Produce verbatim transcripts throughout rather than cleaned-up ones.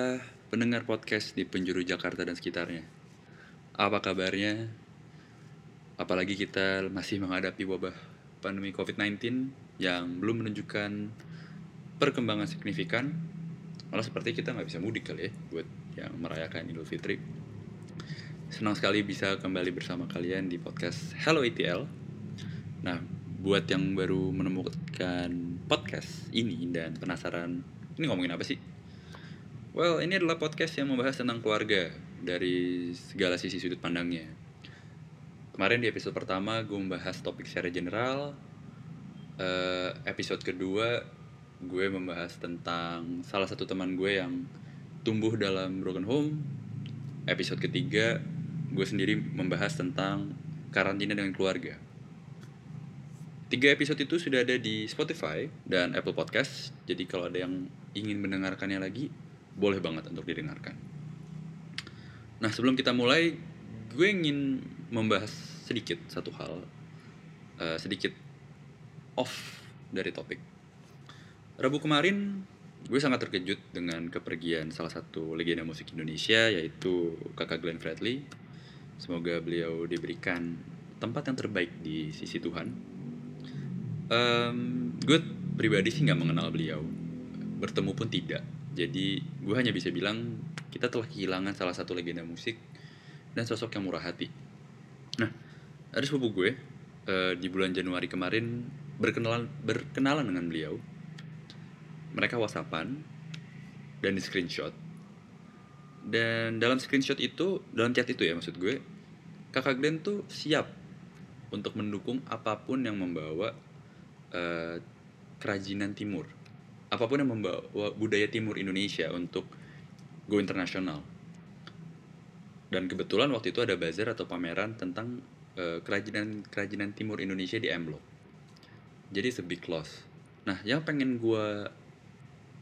para pendengar podcast di penjuru Jakarta dan sekitarnya. Apa kabarnya? Apalagi kita masih menghadapi wabah pandemi covid sembilan belas yang belum menunjukkan perkembangan signifikan. Malah seperti kita nggak bisa mudik kali ya, buat yang merayakan Idul Fitri. Senang sekali bisa kembali bersama kalian di podcast Hello I T L. Nah, buat yang baru menemukan podcast ini dan penasaran, ini ngomongin apa sih? Well, ini adalah podcast yang membahas tentang keluarga dari segala sisi sudut pandangnya. Kemarin di episode pertama gue membahas topik secara general. uh, Episode kedua gue membahas tentang salah satu teman gue yang tumbuh dalam broken home. Episode ketiga gue sendiri membahas tentang karantina dengan keluarga. Tiga episode itu sudah ada di Spotify dan Apple Podcast. Jadi kalau ada yang ingin mendengarkannya lagi, boleh banget untuk didengarkan. Nah, sebelum kita mulai, gue ingin membahas sedikit satu hal, uh, sedikit off dari topik. Rabu kemarin, gue sangat terkejut dengan kepergian salah satu legenda musik Indonesia, yaitu kakak Glenn Fredly. Semoga beliau diberikan tempat yang terbaik di sisi Tuhan. um, Gue pribadi sih gak mengenal beliau, bertemu pun tidak. Jadi gue hanya bisa bilang kita telah kehilangan salah satu legenda musik dan sosok yang murah hati. Nah, ada sepupu gue e, di bulan Januari kemarin berkenalan berkenalan dengan beliau. Mereka WhatsAppan dan di screenshot. Dan dalam screenshot itu, dalam chat itu ya maksud gue, kakak Glenn tuh siap untuk mendukung apapun yang membawa e, kerajinan timur, apapun yang membawa budaya timur Indonesia untuk go internasional. Dan kebetulan waktu itu ada bazar atau pameran tentang uh, kerajinan-kerajinan timur Indonesia di M-Blok. Jadi it's a big loss. Nah, yang pengen gue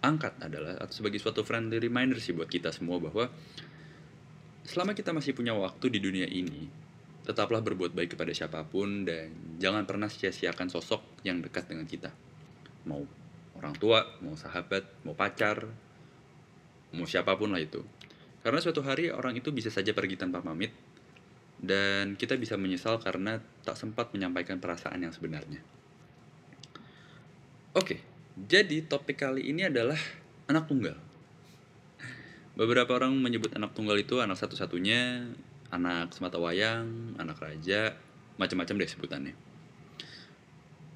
angkat adalah, sebagai suatu friendly reminder sih buat kita semua, bahwa selama kita masih punya waktu di dunia ini, tetaplah berbuat baik kepada siapapun dan jangan pernah sia-siakan sosok yang dekat dengan kita. Mau orang tua, mau sahabat, mau pacar, mau siapapun lah itu. Karena suatu hari orang itu bisa saja pergi tanpa pamit, dan kita bisa menyesal karena tak sempat menyampaikan perasaan yang sebenarnya. Oke, jadi topik kali ini adalah anak tunggal. Beberapa orang menyebut anak tunggal itu anak satu-satunya, anak semata wayang, anak raja, macam-macam deh sebutannya.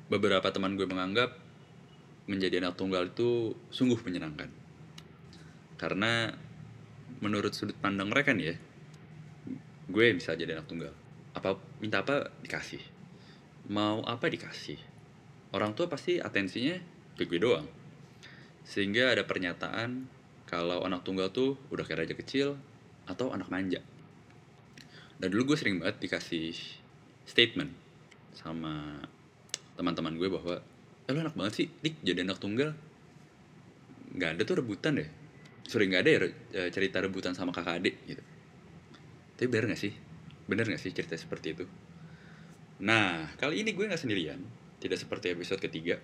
Beberapa teman gue menganggap menjadi anak tunggal itu sungguh menyenangkan, karena menurut sudut pandang mereka nih ya, gue bisa jadi anak tunggal. Apa, minta apa dikasih, mau apa dikasih. Orang tua pasti atensinya ke gue doang. Sehingga ada pernyataan kalau anak tunggal tuh udah kayak raja kecil atau anak manja. Dan dulu gue sering banget dikasih statement sama teman-teman gue bahwa, eh, lo enak banget sih, Dik, jadi anak tunggal. Gak ada tuh rebutan deh. Sorry, gak ada ya cerita rebutan sama kakak adik gitu. Tapi bener gak sih? Bener gak sih cerita seperti itu? Nah, kali ini gue gak sendirian. Tidak seperti episode ketiga.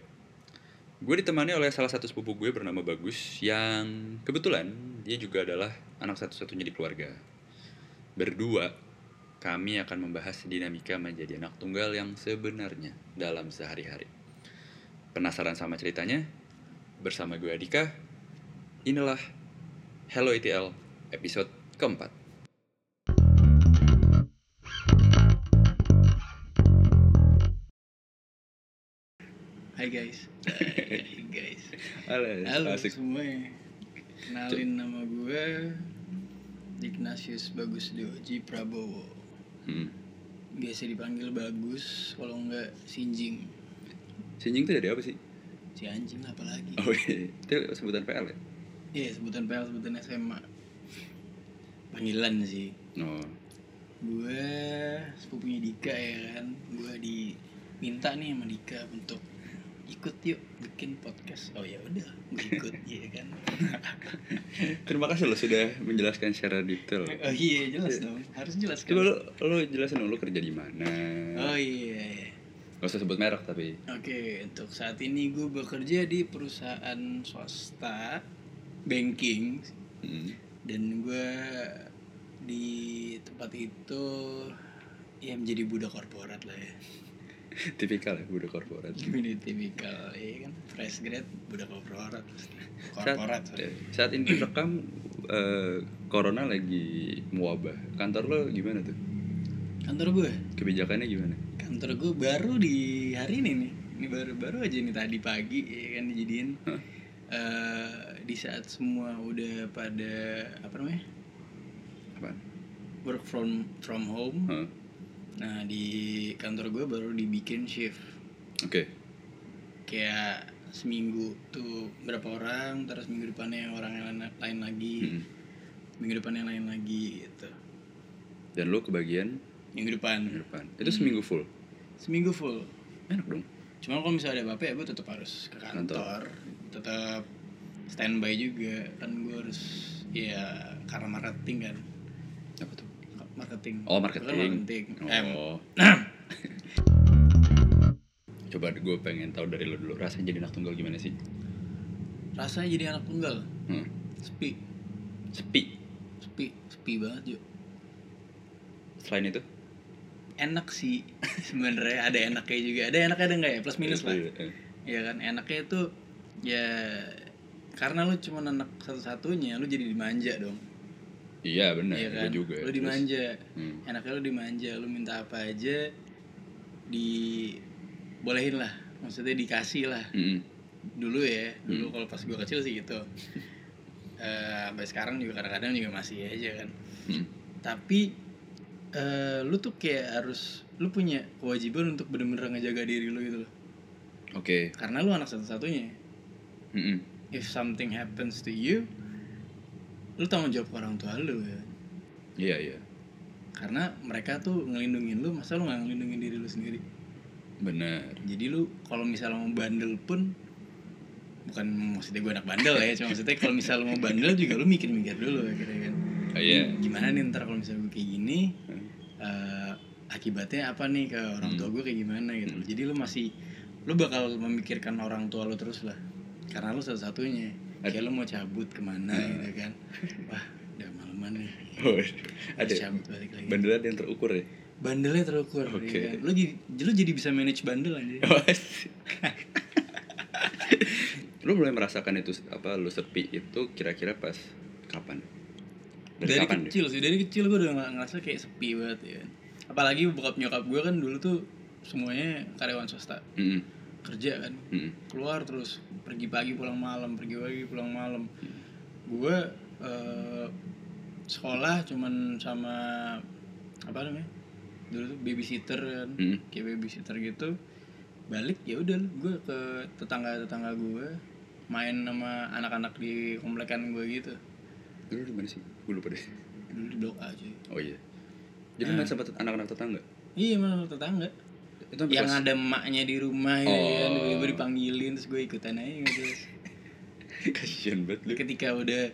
Gue ditemani oleh salah satu sepupu gue bernama Bagus, yang kebetulan dia juga adalah anak satu-satunya di keluarga. Berdua, kami akan membahas dinamika menjadi anak tunggal yang sebenarnya dalam sehari-hari. Penasaran sama ceritanya? Bersama gue Adika, inilah Hello I T L episode keempat. Hai guys. Hai guys. Halo, halo semuanya. Kenalin, nama gue Ignatius Bagus Dioji Prabowo. Hmm. Biasa dipanggil Bagus, kalau enggak Sinjing. Sinjing itu dari apa sih? Si anjing apa lagi? Oh iya, itu sebutan P L ya? Iya, yeah, sebutan P L, sebutan S M A. Panggilan sih. Oh. Gue sepupunya Dika ya kan. Gue diminta nih sama Dika untuk ikut yuk bikin podcast. Oh ya udah, gue ikut ya kan. Terima kasih lo sudah menjelaskan secara detail. Oh iya, jelas dong. Harus jelas kan. Lo, lo jelasin dong, lo kerja di mana? Oh iya, iya. Gak usah sebut merek tapi. Oke, untuk saat ini gue bekerja di perusahaan swasta banking hmm. Dan gue di tempat itu ya menjadi budak korporat lah ya. Tipikal ya, budak korporat. Ini tipikal, ya kan, fresh grade, budak korporat. Korporat. Saat, saat ini rekam, uh, corona lagi mewabah. Kantor lo gimana tuh? Kantor gue? Kebijakannya gimana? Kantor gue baru di hari ini nih, ini baru-baru aja nih tadi pagi, ya kan dijadiin. Huh? Uh, di saat semua udah pada apa namanya? Apaan? Work from from home. Huh? Nah, di kantor gue baru dibikin shift. Oke. Okay. Kayak seminggu tuh berapa orang, terus minggu depannya orang yang lain lagi. Hmm. Minggu depannya lain lagi gitu. Dan lo kebagian minggu depan. Minggu depan. Itu hmm. seminggu full. Seminggu full. Enak dong. Cuma kalau misalnya ada apa-apa ya gue tetap harus ke kantor, tetap standby juga. Kan gue harus ya karena marketing kan. Apa tuh? marketing. Oh, marketing. marketing. Oh. Coba gue pengen tahu dari lo dulu, rasanya jadi anak tunggal gimana sih? Rasanya jadi anak tunggal? Hmm. Sepi. Sepi. Sepi, sepi banget, Jo. Selain itu? Enak sih sebenarnya, ada enaknya juga. Ada enaknya ada enggak ya? Plus minus lah. Iya kan, enaknya itu ya karena lo cuma anak satu-satunya, lo jadi dimanja dong. Iya benar, iya kan? Gue juga. Lu dimanja, hmm. enaknya lu dimanja, lu minta apa aja dibolehin lah, maksudnya dikasih lah. Hmm. Dulu ya, dulu hmm. kalau pas gue kecil sih gitu. uh, sampai sekarang juga kadang-kadang juga masih aja kan. Hmm. Tapi uh, lu tuh kayak harus, lu punya kewajiban untuk benar-benar ngejaga diri lu gitu loh. Oke. Okay. Karena lu anak satu-satunya. Hmm. If something happens to you, lu tanggung jawab ke orang tua lu ya. Iya, iya. Karena mereka tuh ngelindungin lu, masa lu gak ngelindungin diri lu sendiri? Benar. Jadi lu kalau misalnya mau bandel pun, bukan maksudnya gue anak bandel ya, cuma maksudnya kalau misalnya mau bandel juga lu mikir-mikir dulu akhirnya kan. Oh, iya. Gimana nih ntar kalau misalnya gue kayak gini, hmm. uh, akibatnya apa nih ke orang tua hmm. gue kayak gimana gitu. Hmm. Jadi lu masih, lu bakal memikirkan orang tua lu terus lah. Karena lu satu-satunya. Kayak lo mau cabut kemana hmm. gitu kan. Wah udah malaman nih ya. Oh, ada cabut balik lagi. Bandelnya yang terukur ya? Bandelnya terukur. Oke okay. Ya kan? Lo jadi, lo jadi bisa manage bandel aja. Lo mulai merasakan itu apa, lo sepi itu kira-kira pas kapan? Dari, dari kapan kecil deh? Sih, dari kecil gue udah ngerasa kayak sepi banget ya. Apalagi bokap nyokap gue kan dulu tuh semuanya karyawan swasta. Mm-hmm. Kerja kan, hmm. keluar terus, pergi pagi pulang malam, pergi pagi pulang malam. hmm. Gue uh, sekolah cuman sama apa namanya dulu tuh babysitter kan, hmm. kayak babysitter gitu. Balik ya udah gue ke tetangga tetangga gue, main sama anak-anak di komplekan gue gitu. Dulu di mana sih? Gue lupa deh. Dulu di Blok A aja. Oh iya. Jadi nah, main sama anak-anak tetangga? Iya, main sama tetangga. Itu yang pas ada emaknya di rumah gitu. Oh. Kan gue dipanggilin terus gue ikutan aja gitu. Kasian banget lu. Ketika udah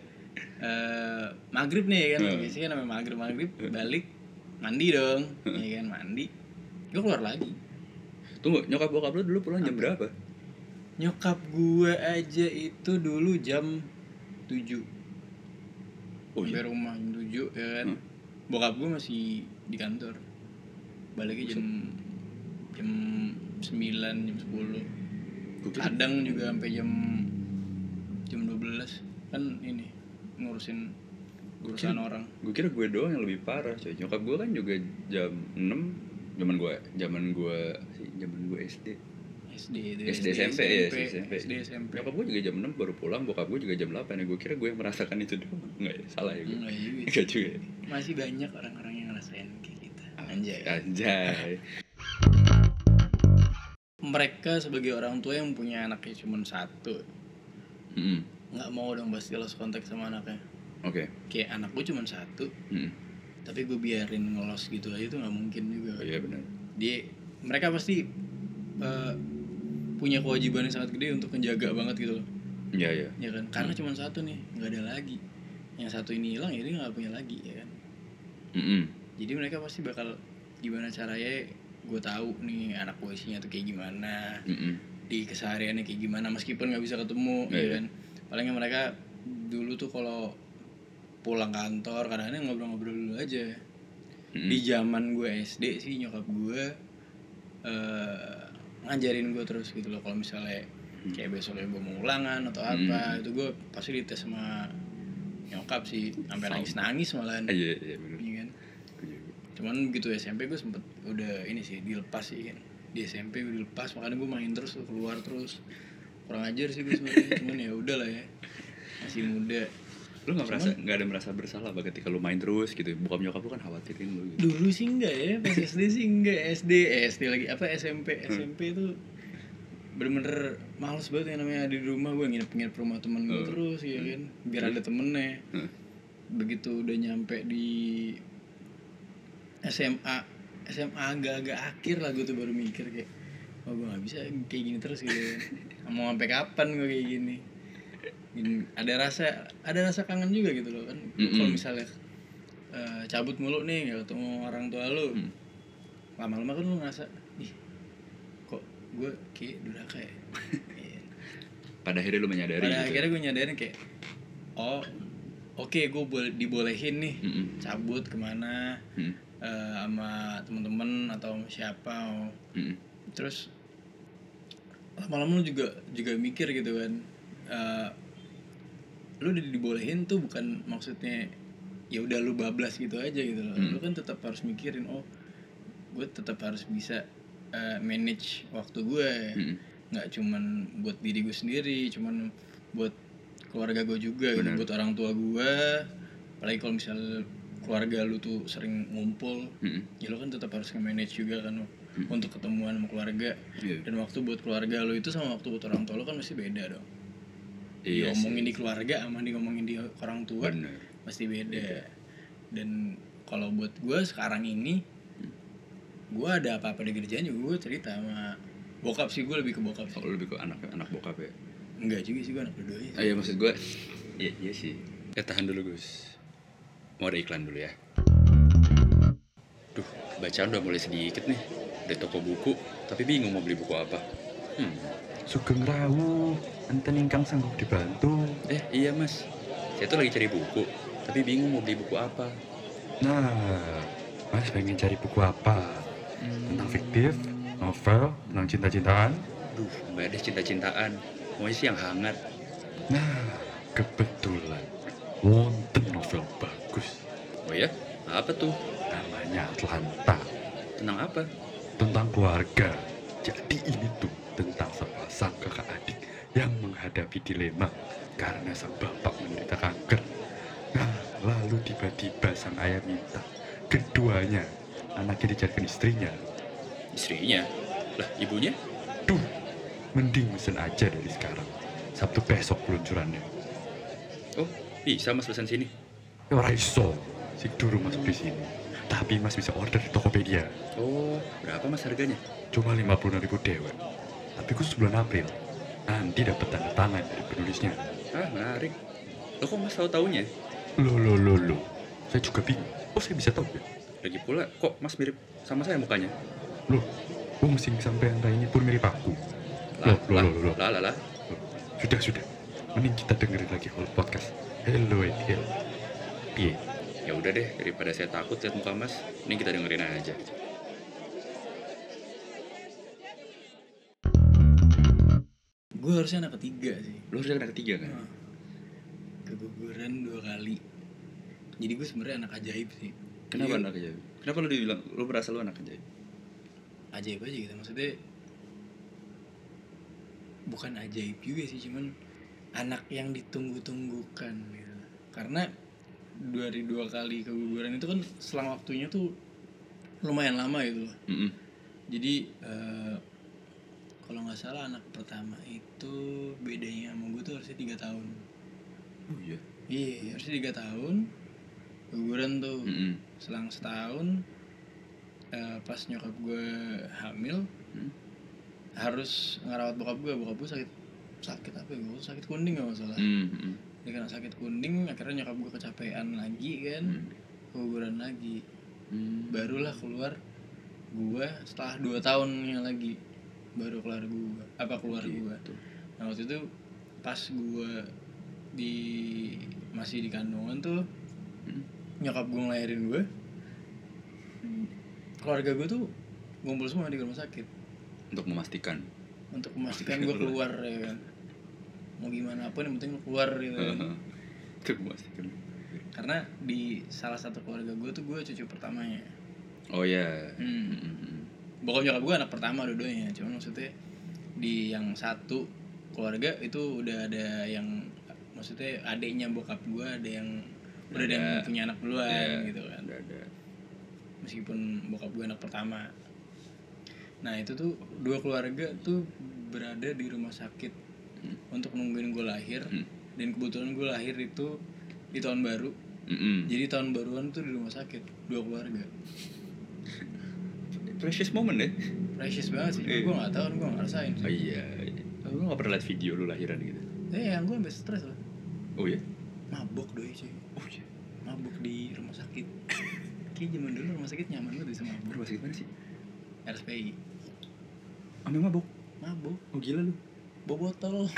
uh, maghrib nih ya kan, hmm. biasanya namanya maghrib maghrib balik mandi dong, ya kan mandi, gue keluar lagi. Tunggu, nyokap bokap lu dulu pulang jam berapa? Nyokap gue aja itu dulu jam tujuh. Oh, sampai iya? Rumah jam tujuh ya kan. Hmm. Bokap gue masih di kantor, baliknya jam jam sembilan, jam sepuluh. Kadang juga sampai jam jam dua belas kan ini ngurusin urusan orang. Gue kira gue doang yang lebih parah, coy. Nyokap gue kan juga jam enam zaman gue, zaman gue sih, zaman gue S D. SD itu SD, SD SMP, SMP ya, SMP. SD SMP. Nyokap gue juga jam enam baru pulang, bokap gue juga jam delapan. Ya gue kira gue yang merasakan itu doang. Enggak ya, salah ya gue. Enggak juga. Enggak juga. Masih banyak orang-orang yang ngerasain kayak kita. Anjay. Anjay. Mereka sebagai orang tua yang punya anaknya cuma satu, mm. nggak mau dong pasti lost contact sama anaknya. Oke. Okay. Kayak anak gue cuma satu, mm. tapi gue biarin ngelos gitu aja tuh nggak mungkin juga. Iya yeah, benar. Dia, mereka pasti uh, punya kewajiban yang sangat gede untuk menjaga banget gitu loh. Iya yeah, iya. Yeah. Ya kan, karena mm. cuma satu nih, nggak ada lagi. Yang satu ini hilang, jadi nggak punya lagi, ya kan. Mm-hmm. Jadi mereka pasti bakal gimana caranya gue tahu nih anak gue isinya tuh kayak gimana, mm-hmm. di kesehariannya kayak gimana, meskipun nggak bisa ketemu, yeah, ya kan. Palingnya mereka dulu tuh kalau pulang kantor kadang-kadang ngobrol-ngobrol dulu aja. Hmm. Di zaman gue S D sih nyokap gue uh, ngajarin gue terus gitu loh, kalau misalnya hmm. kayak besoknya gue mau ulangan atau apa hmm. itu gue pasti dites sama nyokap sih sampai nangis-nangis malahan. Iya iya benar. Kan? Cuman gitu S M P gue sempet udah ini sih dilepas sih kan. Di S M P gue dilepas, makanya gue main terus keluar terus. Kurang ajar sih gue sebenarnya, cuman ya udahlah ya. Masih muda. Lu nggak merasa nggak ada merasa bersalah bah ketika lu main terus gitu? Bokap nyokap lu kan khawatirin lu gitu. Dulu sih enggak ya, pas S D sih enggak. S D eh, S D lagi apa S M P S M P itu bener-bener males banget yang namanya ada di rumah. Gue nginep-nginep rumah temen gue uh, terus ya uh, kan biar uh, ada temennya. Uh, Begitu udah nyampe di S M A, S M A agak-agak akhir lah gue tuh baru mikir kayak, wah oh, gue nggak bisa kayak gini terus gitu. Mau sampai kapan gue kayak gini? Gini, ada rasa ada rasa kangen juga gitu loh kan. Mm-hmm. Kalau misalnya uh, cabut mulu nih gak ketemu orang tua lu, mm. lama-lama kan lu ngerasa ih kok gue kayak durhaka ya. Pada akhirnya lu menyadari pada gitu. Akhirnya gue nyadarin kayak oh oke okay, gue boleh dibolehin nih mm-hmm. cabut kemana mm. uh, sama temen-temen atau siapa oh. mm. Terus lama-lama lu juga juga mikir gitu kan, uh, lu udah dibolehin tuh bukan maksudnya ya udah lu bablas gitu aja gitu loh. Hmm. Lu kan tetap harus mikirin oh gue tetap harus bisa uh, manage waktu gue. Hmm. Nggak cuman buat diri gue sendiri, cuman buat keluarga gue juga gitu, buat orang tua gue. Apalagi kalau misalnya keluarga lu tuh sering ngumpul, hmm. ya lu kan tetap harus nge-manage juga kan hmm. untuk ketemuan sama keluarga. Yeah. Dan waktu buat keluarga lu itu sama waktu buat orang tua lu kan mesti beda dong. Iya, ngomongin di keluarga sama ngomongin di orang tua pasti beda. Iya. Dan kalau buat gue sekarang ini hmm. gue ada apa-apa di kerjaan juga gue cerita sama bokap sih, gue lebih ke bokap sih. Oh, lebih ke anak anak bokap ya? Enggak juga sih, gue anak berdua ya. Ah, iya maksud gue iya, iya sih ya. Tahan dulu Gus, mau ada iklan dulu ya. Duh, bacaan udah mulai sedikit nih. Ada toko buku tapi bingung mau beli buku apa. hmm Sugeng rawuh, enten ingkang sanggup dibantu. Eh iya mas, saya tuh lagi cari buku, tapi bingung mau beli buku apa. Nah, mas pengen cari buku apa? Hmm. Tentang fiktif, novel, tentang cinta-cintaan. Duh, nggak ada cinta-cintaan, maunya sih yang hangat. Nah, kebetulan wonten novel bagus. Oh ya, apa tuh? Namanya Atlanta. Tentang apa? Tentang keluarga. Jadi ini tuh tentang sepasang kakak adik yang menghadapi dilema karena sang bapak menderita kanker. Nah, lalu tiba-tiba sang ayah minta keduanya anaknya dijadikan istrinya. Istrinya? Lah, ibunya? Duh, mending mesen aja dari sekarang. Sabtu besok peluncurannya. Oh, bisa mas pesan sini? Ora iso, sik durung masuk di sini. Tapi mas bisa order di Tokopedia. Oh, berapa mas harganya? Cuma lima puluh ribu dewa. Tapi khusus bulan April. Nanti dapat tanda tangan dari penulisnya. Ah, menarik. Lo kok mas tahu taunya? Lo, lo, lo, lo. Saya juga bingung. Oh, saya bisa tahu ya? Lagi pula, kok mas mirip sama saya mukanya? Lo, gue mesti sampean ini pun mirip aku. Lo, lo, lo, lo. Lah, lah, lah. Sudah, sudah. Mending kita dengerin lagi whole podcast. Hello, Edil. Piye? Ya udah deh, daripada saya takut lihat muka mas, ini kita dengerin aja. Gue harusnya anak ketiga sih. Lo harusnya anak ketiga kan? Nah, keguguran dua kali. Jadi gue sebenarnya anak ajaib sih. Kenapa jadi, anak ajaib? Kenapa lo dibilang lo berasa lo anak ajaib? Ajaib aja gitu, maksudnya bukan ajaib juga sih, cuman anak yang ditunggu-tunggukan gitu. Karena dari dua kali keguguran itu kan selang waktunya tuh lumayan lama gitu loh. Mm-hmm. Jadi uh, kalau nggak salah anak pertama itu bedanya sama gue tuh harusnya tiga tahun. Oh iya? Iya, harusnya tiga tahun keguguran tuh. Mm-hmm. Selang setahun uh, pas nyokap gue hamil mm. harus ngerawat bokap gue. Bokap gue sakit sakit apa ya? Gue sakit kuning nggak masalah. Mm-hmm. Dia kena sakit kuning, akhirnya nyokap gue kecapean lagi kan, hmm. keguguran lagi. Hmm. Barulah keluar gue setelah dua tahunnya lagi, baru keluar gue, apa keluar gitu. Gue. Nah waktu itu pas gue di masih di kandungan tuh, nyokap gue ngelahirin gue, keluarga gue tuh ngumpul semua di rumah sakit untuk memastikan untuk memastikan gue keluar ya kan, mau gimana pun yang penting keluar gitu kan. Untuk memastikan, karena di salah satu keluarga gue tuh gue cucu pertamanya. Oh ya. Yeah. Hmm. Bokap nyokap gue anak pertama dua-duanya, cuman maksudnya di yang satu keluarga itu udah ada yang, maksudnya adiknya bokap gue ada yang udah ada yang punya anak duluan yeah, gitu kan. Udah ada. Meskipun bokap gue anak pertama. Nah itu tuh dua keluarga tuh berada di rumah sakit hmm. untuk nungguin gue lahir. Hmm. Dan kebetulan gue lahir itu di tahun baru. Mm-mm. Jadi tahun baruan tuh di rumah sakit dua keluarga. Precious moment deh. Precious banget sih. Eh. Gue nggak tahu, gue nggak ngerasain. Oh iya. Gue nggak pernah lihat video lu lahiran gitu. Eh, yang gue sampai stres loh. Oh iya. Mabok doi cuy. Oh iya. Mabok di rumah sakit. Kayak zaman dulu rumah sakit nyaman banget bisa mabok. Rumah sakit mana sih? R S P I. Ambil mabok. Mabok. Oh gila lu. Bawa botol.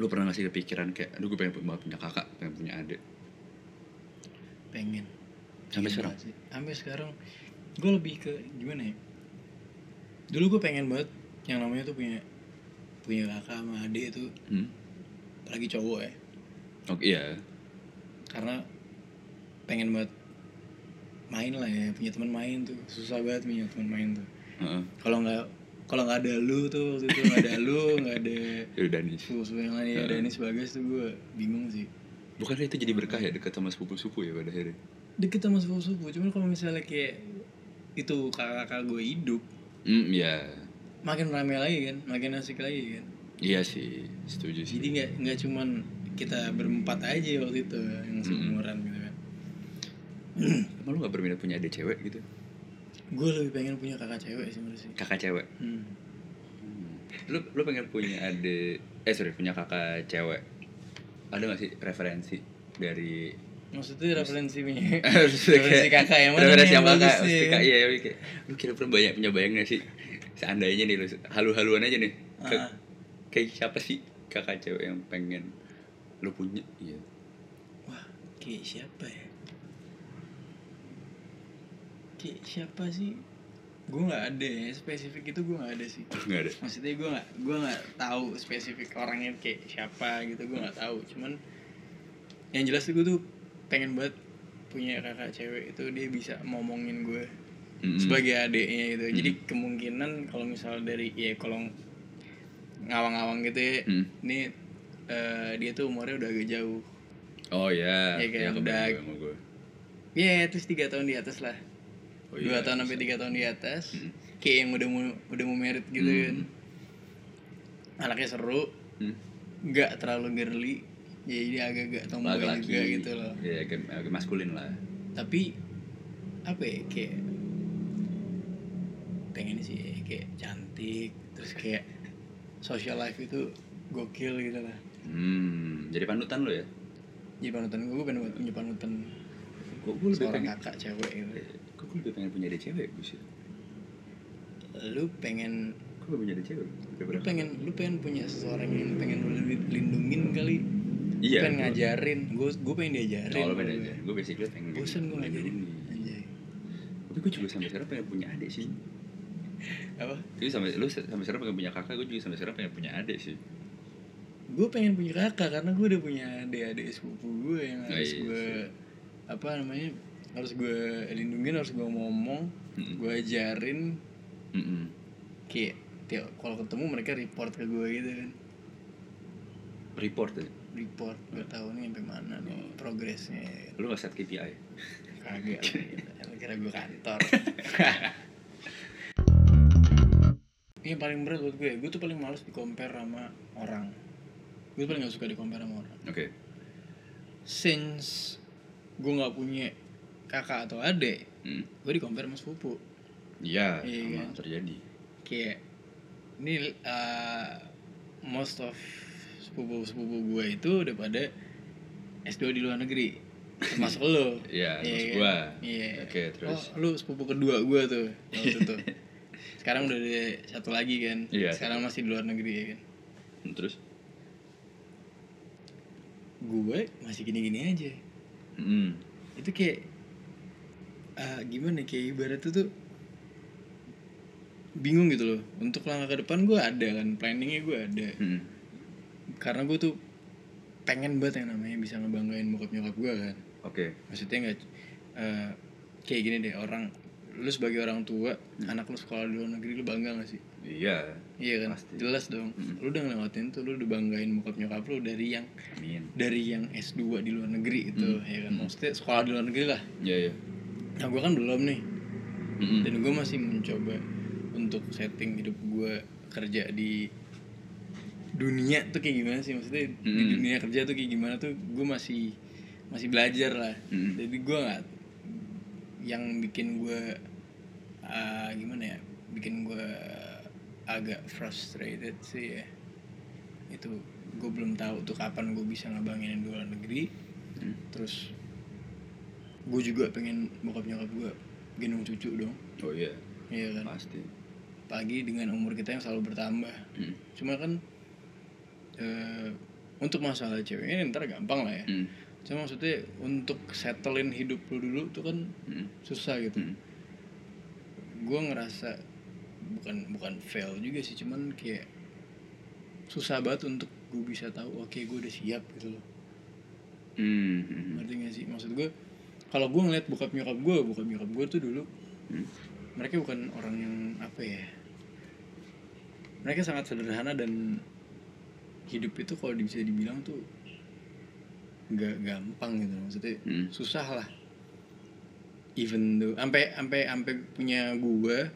Lu pernah ngasih kepikiran kayak, aduh gue pengen punya kakak, pengen punya adik? Pengen. Sampai sekarang? Sampai sekarang gue lebih ke gimana ya, dulu gue pengen banget yang namanya tuh punya punya kakak sama adik tuh, hmm? apalagi cowok ya. Oh iya. Karena pengen banget main lah ya, punya teman main tuh susah banget, punya teman main tuh. Uh-uh. Kalau nggak Kalau nggak ada lu tuh, itu nggak ada lu, nggak ada sepupu-sepupu yang lain ya, Danis Bagas tuh gue bingung sih. Bukannya itu jadi berkah ya, dekat sama sepupu-sepupu ya pada akhirnya? Dekat sama sepupu-sepupu, cuman kalau misalnya kayak itu kakak-kakak gue hidup, mm, ya. makin ramai lagi kan, makin asik lagi kan. Iya sih, setuju sih. Jadi nggak nggak cuman kita berempat aja waktu itu yang seumuran mm-hmm. gitu kan. Emang lu nggak berminat punya adik cewek gitu? Gue lebih pengen punya kakak cewek sih menurutnya. Kakak cewek? Hmm. Lu, lu pengen punya adik, eh sorry, punya kakak cewek. Ada gak sih referensi dari... Maksudnya referensi punya referensi kakak yang mana? Referensi yang kakak, maksudnya kakak, iya. Lu kira-kira banyak punya bayang gak sih? Seandainya nih, lu halu-haluan aja nih. K- kayak siapa sih kakak cewek yang pengen lu punya? Iya. Wah, kayak siapa ya? Kayak siapa sih? Gue nggak ada ya, spesifik itu gue nggak ada sih. Nggak ada. Maksudnya gue nggak gue nggak tahu spesifik orangnya kayak siapa gitu, gue nggak tahu. Cuman yang jelas tuh gue tuh pengen banget punya kakak cewek itu dia bisa ngomongin gue mm-hmm. sebagai adiknya gitu. Mm-hmm. Jadi kemungkinan kalau misal dari ya kalau ngawang-ngawang gitu ya, mm-hmm. ini uh, dia tuh umurnya udah agak jauh. Oh yeah. ya. Iya kayak udah. Iya terus tiga tahun di atas lah. Oh, dua iya, tahun sampai tiga tahun di atas, hmm. kayak yang udah mau udah mau merit gitu hmm. kan, anaknya seru, nggak hmm. terlalu girly, jadi agak-agak tomboy juga gitu loh. Iya, agak, agak maskulin lah. Tapi apa ya, kayak pengen sih kayak cantik, terus kayak social life itu gokil gitu lah. Hmm, jadi panutan lo ya? Jadi panutan, gue pengen punya panutan. Kok gue lebih pengen kakak cewek gitu. Kok gue lebih pengen punya adik cewek Gus ya? Lu pengen Kok punya adik cewek? Lu pengen Lu pengen punya seseorang yang pengen lu lindungin kali. Iya, pengen ngajarin. Gue gue pengen diajarin. Kalau pengen diajarin gue basically pengen. Bosan gue ngajarin. Anjay. Tapi gue juga sampai sekarang pengen punya adik sih. Apa? Lu sampai lu sampai sekarang pengen punya kakak, gue juga sampai sekarang pengen punya adik sih. Gue pengen punya kakak karena gue udah punya adik-adik sepupu gue yang harus gue apa namanya harus gue lindungin, harus gue ngomong, mm-hmm. gue ajarin, mm-hmm. kayak tiap kalau ketemu mereka report ke gue gitu kan. Report ya? Report, gue tahu nih sampai mana nih oh. progresnya. Lu nggak set K P I? Kagak, kira gue kantor. Ini paling berat buat gue, gue tuh paling malas di compare sama orang. Gue paling nggak suka di compare sama orang. Oke. Okay. Since gue nggak punya kakak atau adik, hmm. gue di-compare sama sepupu. Iya, sama kan? Terjadi. Kayak ini uh, most of sepupu-sepupu gue itu udah pada S dua di luar negeri, termasuk lo. Iya, termasuk ya, gue. Iya. Oke, okay, terus. Oh, lu sepupu kedua gue tuh waktu itu. Sekarang udah ada satu lagi kan. Iya. Sekarang masih di luar negeri ya kan. Terus? gue masih gini-gini aja. Mm. Itu kayak uh, gimana, kayak ibarat itu tuh bingung gitu loh. Untuk langkah ke depan gue ada kan, planningnya gue ada. Mm. Karena gue tuh pengen banget yang namanya bisa ngebanggain bokap nyokap gue kan. Oke. Okay. Maksudnya nggak uh, kayak gini deh, orang lu sebagai orang tua, hmm. anak lu sekolah di luar negeri, lu bangga gak sih? Iya. Iya kan? Pasti. Jelas dong. Hmm. Lu udah ngelewatin tuh, lu udah banggain bokap nyokap lu dari yang Amin. dari yang S dua di luar negeri itu, hmm. ya kan? Maksudnya sekolah di luar negeri lah. Iya, iya. Nah, gua kan belum nih. Hmm. Dan gua masih mencoba untuk setting hidup gua kerja di dunia tuh kayak gimana sih? Maksudnya hmm. di dunia kerja tuh kayak gimana tuh? Gua masih masih belajar lah. Hmm. Jadi gua enggak yang bikin gue uh, gimana ya, bikin gue agak frustrated sih ya, itu gue belum tahu tuh kapan gue bisa ngebangin di luar negeri. hmm. Terus gue juga pengen bokap nyokap gue gendong cucu dong. Oh iya, iya kan, pasti. Pagi dengan umur kita yang selalu bertambah. hmm. Cuma kan uh, untuk masalah ceweknya ntar gampang lah ya. hmm. Cuma maksudnya untuk settlein hidup lu dulu tuh kan hmm. susah gitu. hmm. Gue ngerasa bukan bukan fail juga sih, cuman kayak susah banget untuk gue bisa tahu oke, okay, gue udah siap gitu loh. hmm. Ngerti gak sih? Maksud gue kalau gue ngeliat bokap nyokap gue, bokap nyokap gue tuh dulu hmm. mereka bukan orang yang apa ya, mereka sangat sederhana dan hidup itu kalau bisa dibilang tuh nggak gampang gitu, maksudnya hmm. susah lah. Even though sampai sampai sampai punya gue,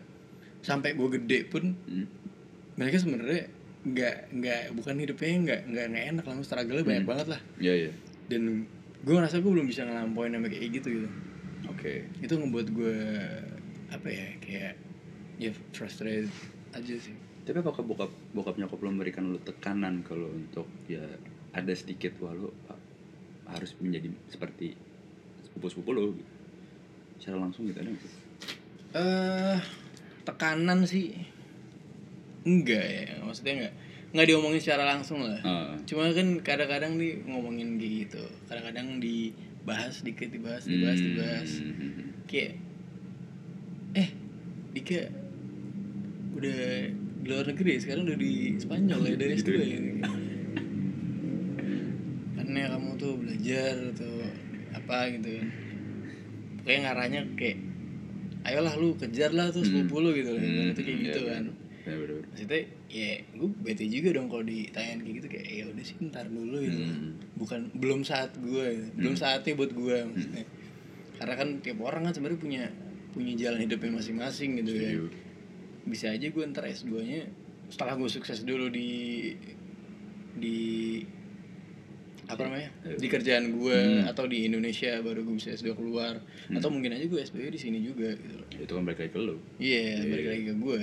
sampai gue gede pun hmm. mereka sebenarnya nggak nggak bukan hidupnya nggak nggak nggak enak lah, struggle-nya banyak hmm. banget lah. Iya yeah, iya. Yeah. Dan gue ngerasa gue belum bisa ngelampoin sama kayak gitu gitu. Oke. Okay. Itu ngebuat gue apa ya, kayak ya frustrated aja sih. Tapi apakah bokap bokap nyokap lo memberikan lo tekanan kalau untuk ya ada sedikit walau harus menjadi seperti sepupu-sepupu lo gitu. Secara langsung gitu ada nggak sih? Uh, tekanan sih enggak ya, maksudnya enggak enggak diomongin secara langsung lah. Uh. Cuma kan kadang-kadang nih ngomongin gitu, kadang-kadang dibahas dikit, dibahas dibahas hmm. dibahas kayak eh Dika udah di luar negeri sekarang, udah di Spanyol ya dari S dua ya. Nih kamu tuh belajar atau apa gitu kan, pokoknya ngarahnya kayak ayolah lu kejar lah tuh sepupu lu gitu. hmm. Itu kayak gitu kan, maksudnya ya gue bete juga dong kalau ditanyain kayak gitu, kayak ya udah sih ntar dulu gitu. hmm. Bukan belum saat gue gitu. hmm. Belum saatnya buat gue maksudnya, karena kan tiap orang kan sebenarnya punya punya jalan hidupnya masing-masing gitu kan. Bisa aja gue ntar S dua nya setelah gue sukses dulu di di apa namanya, di kerjaan gue hmm. atau di Indonesia, baru gue bisa S dua keluar. hmm. Atau mungkin aja gue S P I di sini juga gitu. Itu kan balik lagi ke lo. Iya, yeah, yeah, balik lagi ke gue.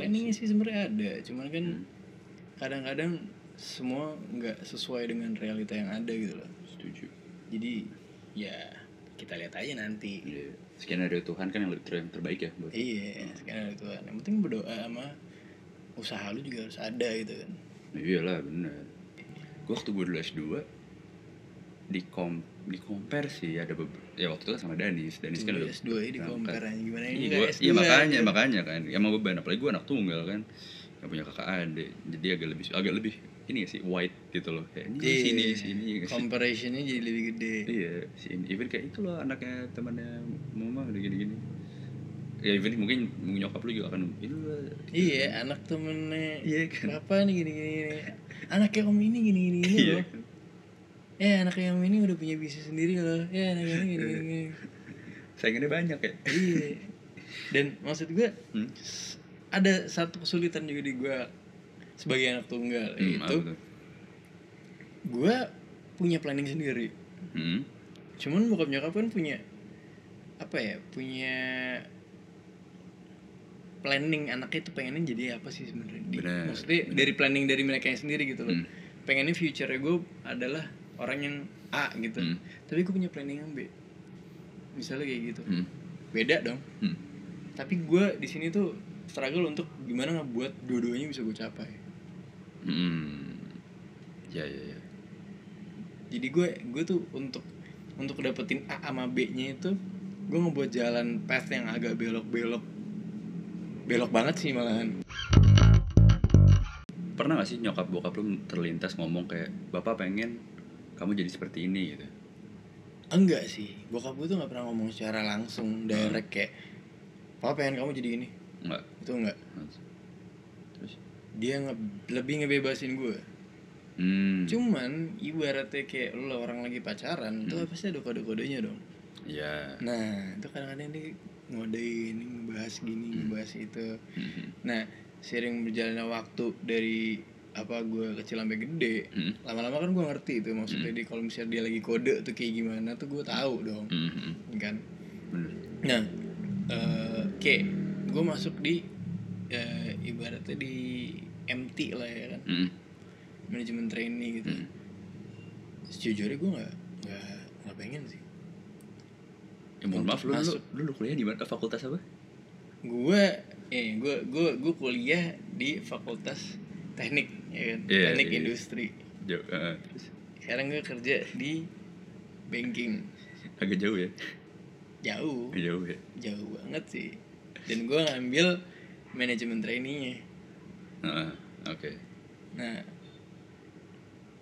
Planningnya sih sebenarnya ada, cuman kan hmm. kadang-kadang semua nggak sesuai dengan realita yang ada gitu loh. Setuju. Jadi ya kita lihat aja nanti. Yeah. Skenario Tuhan kan yang lebih ter- terbaik ya buat. Iya, yeah, skenario Tuhan. Yang penting berdoa sama usaha lu juga harus ada gitu kan. Iyalah, benar. Gue waktu gue dulu S dua di kom di compare sih ada beber- ya waktu itu kan sama Danis Danis kan dulu S dua ya di compare gimana ini gua, S dua ya makanya gitu. Makanya kan emang beban, apalagi gue anak tunggal kan, nggak punya kakak adik, jadi agak lebih agak lebih ini sih wide gitu loh, kayak ini yeah, sini sini comparationnya jadi lebih gede. Iya sini even kayak itu loh anaknya temannya mama udah gini gini ya, even mungkin nyokap lu juga akan itu iya anak temennya iya kan apa nih gini gini, gini. Anaknya om ini gini gini gini loh. Eh anaknya om ini udah punya bisnis sendiri loh. Ya anaknya ini gini gini. Saingannya banyak ya. Iya. Dan maksud gue hmm? ada satu kesulitan juga di gue sebagai anak tunggal, hmm, yaitu gue punya planning sendiri. Hmm? Cuman bokap nyokap kan punya apa ya, punya planning anaknya itu pengennya jadi apa sih sebenarnya, maksudnya bener. Dari planning dari mereka sendiri gitu loh. hmm. Pengennya future gue adalah orang yang A gitu, hmm. tapi gue punya planning yang B misalnya kayak gitu. hmm. Beda dong. hmm. Tapi gue di sini tuh struggle untuk gimana ngebuat dua-duanya bisa gue capai. hmm. Ya ya ya Jadi gue gue tuh untuk untuk dapetin A sama B-nya itu gue ngebuat jalan path yang agak belok-belok. Belok banget sih malahan. Pernah gak sih nyokap bokap lu terlintas ngomong kayak, "Bapak pengen kamu jadi seperti ini" gitu? Enggak sih, bokap gue tuh gak pernah ngomong secara langsung, direct kayak, "Papa pengen kamu jadi gini." Enggak. Itu enggak. Terus? Dia nge- lebih ngebebasin gue. Hmm. Cuman ibaratnya kayak lu orang lagi pacaran, hmm. itu pasti ada kode-kodenya dong. Iya. Yeah. Nah, itu kadang-kadang dia ngodein, ngebahas gini, hmm. ngebahas itu. Hmm. Nah, sering berjalannya waktu dari apa gue kecil sampai gede, mm. lama-lama kan gue ngerti itu maksudnya mm. dia kalau misalnya dia lagi kode tuh kayak gimana tuh gue tahu dong, mm-hmm. kan. Mm. Nah, uh, kayak gue masuk di uh, ibaratnya di M T lah ya kan, mm. manajemen trainee gitu. Mm. Sejujurnya gue nggak nggak nggak pengen sih. Ya mohon maaf, lu lu kuliah di mana, fakultas apa? Gue eh gue gue gue kuliah di fakultas teknik, ya kan? Yeah, teknik yeah, industri. Jauh. Uh, Sekarang gue kerja di banking. Agak jauh ya? Jauh. Jauh ya? Jauh banget sih. Dan gue ngambil manajemen trainee-nya. Uh, Oke. Okay. Nah,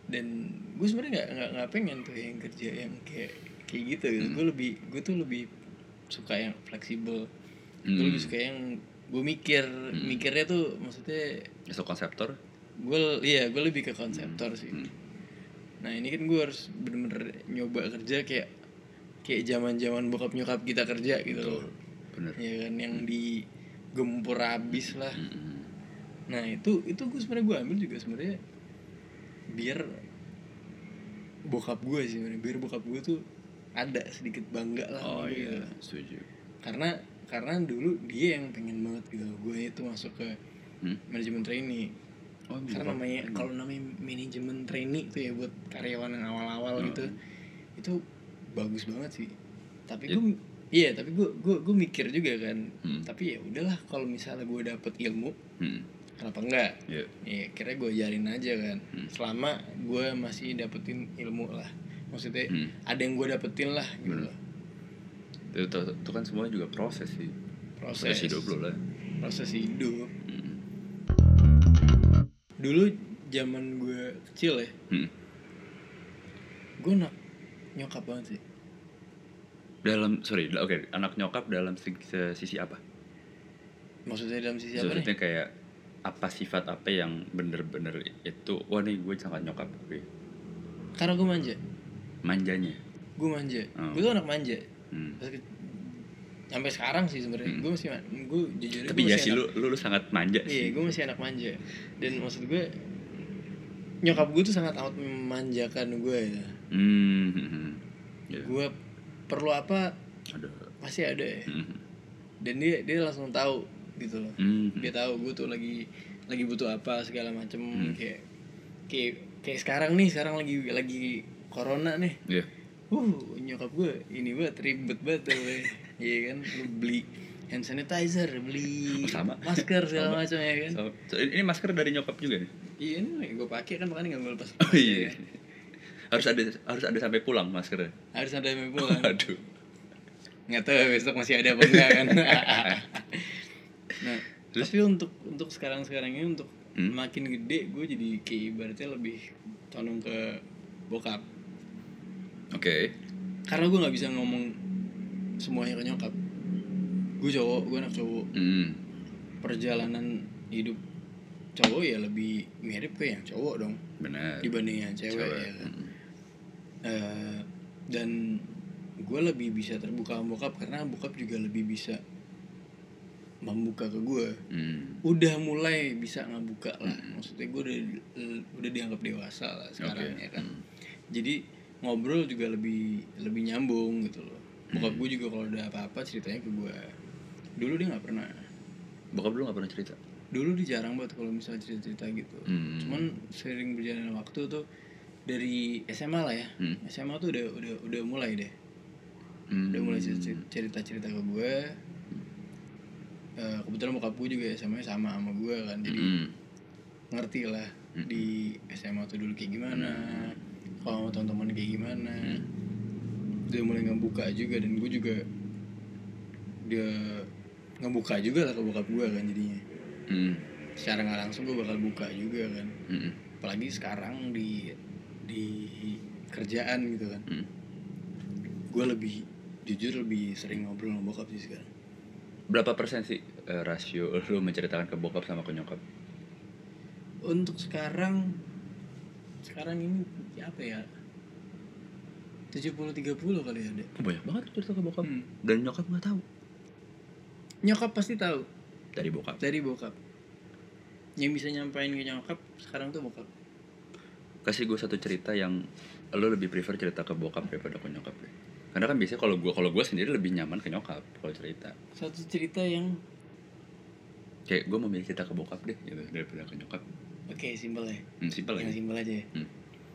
dan gue sebenarnya nggak nggak nggak pengen tuh yang kerja yang kayak kayak gitu. Mm. Gue lebih gue tuh lebih suka yang fleksibel. Mm. Gue lebih suka yang gue mikir hmm. mikirnya tuh maksudnya itu konseptor gue iya gue lebih ke konseptor hmm. sih hmm. Nah ini kan gue harus bener-bener nyoba kerja kayak kayak zaman-zaman bokap nyokap kita kerja gitu. Betul. Loh bener ya kan yang hmm. digempur abis lah. hmm. Nah itu itu gue sebenarnya gue ambil juga sebenarnya biar bokap gue sih sebenarnya biar bokap gue tuh ada sedikit bangga lah. Oh iya gitu. Setuju karena karena dulu dia yang pengen banget gitu gue itu masuk ke hmm? manajemen trainee. Oh, karena namanya kalau namanya manajemen trainee itu ya buat karyawan yang awal-awal oh. gitu itu bagus banget sih tapi gue iya tapi gue gue gue mikir juga kan hmm. tapi ya udahlah kalau misalnya gue dapet ilmu hmm. kenapa enggak yeah. ya kira gue ajarin aja kan hmm. selama gue masih dapetin ilmu lah maksudnya hmm. ada yang gue dapetin lah gitu. Bener. Itu, itu kan semua juga proses sih. Proses, proses hidup lo lah. Proses hidup. Mm. Dulu zaman gue kecil ya. Mm. Gue anak nyokap banget sih. Dalam sorry, oke, okay, anak nyokap dalam sisi apa? Maksudnya dalam sisi apa? Maksudnya kayak apa sifat apa yang bener-bener itu? Wah nih gue sangat nyokap gue. Karena gue manja. Manjanya. Gue manja. Oh. Gue tuh anak manja. Hmm. Sampai sekarang sih sebenarnya hmm. gue masih gue jujur tapi gua ya sih lu, lu lu sangat manja sih. Iya gue masih anak manja dan maksud gue nyokap gue tuh sangat amat memanjakan gue ya. hmm. yeah. Gue perlu apa ada. Pasti ada ya. hmm. Dan dia dia langsung tahu gitu loh. hmm. Dia tahu gue tuh lagi lagi butuh apa segala macem. hmm. kayak kayak kayak sekarang nih sekarang lagi lagi corona nih. yeah. Uh, nyokap gue ini banget ribet banget ya. Iya kan, lu beli hand sanitizer, beli oh, masker segala macam ya kan. Sama. So, ini masker dari nyokap juga nih. Iya nih, gue pakai kan makanya nggak lepas. Oh iya. Kan? Harus ada harus ada sampai pulang maskernya. Harus ada sampai pulang. Aduh. Nggak tahu besok masih ada apa enggak kan. Nah, terus? Tapi untuk untuk sekarang-sekarang ini untuk hmm? makin gede gue jadi kayak ibaratnya lebih condong ke bokap. Oke. Okay. Karena gue nggak bisa ngomong semuanya ke nyokap. Gue cowok, gue anak cowok. Mm. Perjalanan hidup cowok ya lebih mirip ke yang cowok dong. Benar. Dibanding yang cewek. cewek. Ya kan? mm. uh, dan gue lebih bisa terbuka sama bokap karena bokap juga lebih bisa membuka ke gue. Mm. Udah mulai bisa ngebuka lah. Mm. Maksudnya gue udah udah dianggap dewasa lah sekarang okay. ya kan. Mm. Jadi ngobrol juga lebih lebih nyambung gitu loh. Bokap gue juga kalau ada apa-apa ceritanya ke gue. Dulu dia nggak pernah. Bokap dulu nggak pernah cerita. Dulu dia jarang banget kalau misalnya cerita-cerita gitu. Hmm. Cuman sering berjalannya waktu tuh dari S M A lah ya. Hmm. S M A tuh udah udah udah mulai deh. Hmm. Udah mulai cerita-cerita ke gue. Uh, kebetulan bokap gue juga S M A-nya sama sama gue kan. Jadi hmm. ngerti lah di S M A tuh dulu kayak gimana. Hmm. kalau teman-teman kayak gimana. hmm. Dia mulai ngebuka juga, dan gue juga dia ngebuka juga lah ke bokap gue kan jadinya. hmm. Secara nggak langsung gue bakal buka juga kan. hmm. Apalagi sekarang di di kerjaan gitu kan. hmm. Gue lebih jujur lebih sering ngobrol sama bokap sih sekarang. Berapa persen sih uh, rasio lu menceritakan ke bokap sama ke nyokap? Untuk sekarang sekarang ini apa ya? tujuh puluh tiga puluh kali ya, Dek. Banyak banget cerita ke bokap. Hmm. Dan nyokap enggak tahu. Nyokap pasti tahu dari bokap. Dari bokap. Yang bisa nyampain ke nyokap sekarang tuh bokap. Kasih gue satu cerita yang lu lebih prefer cerita ke bokap daripada ke nyokap, Dek. Karena kan biasanya kalau gue kalau gue sendiri lebih nyaman ke nyokap kalau cerita. Satu cerita yang kayak gue memilih cerita ke bokap deh gitu, daripada ke nyokap. Oke, okay, simpel ya. Hmm, simpel aja. Yang simpel aja ya. Hmm.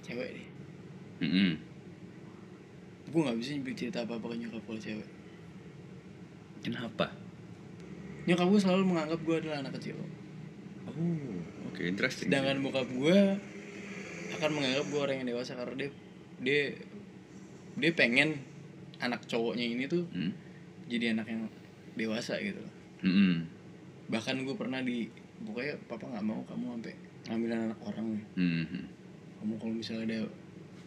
Cewek deh. Hmm. Gue nggak bisa nyebut cerita apa apa ke nyokap kalau cewek. Kenapa? Nyokap gue selalu menganggap gue adalah anak kecil. Oh, oke, okay, interesting. Sedangkan sih bokap gue akan menganggap gue orang yang dewasa karena dia dia dia pengen anak cowoknya ini tuh hmm. jadi anak yang dewasa gitu loh. Hmm. Bahkan gue pernah di pokoknya papa nggak mau kamu sampai ngambil anak orang nih. Hmm. Kamu kalau misalnya ada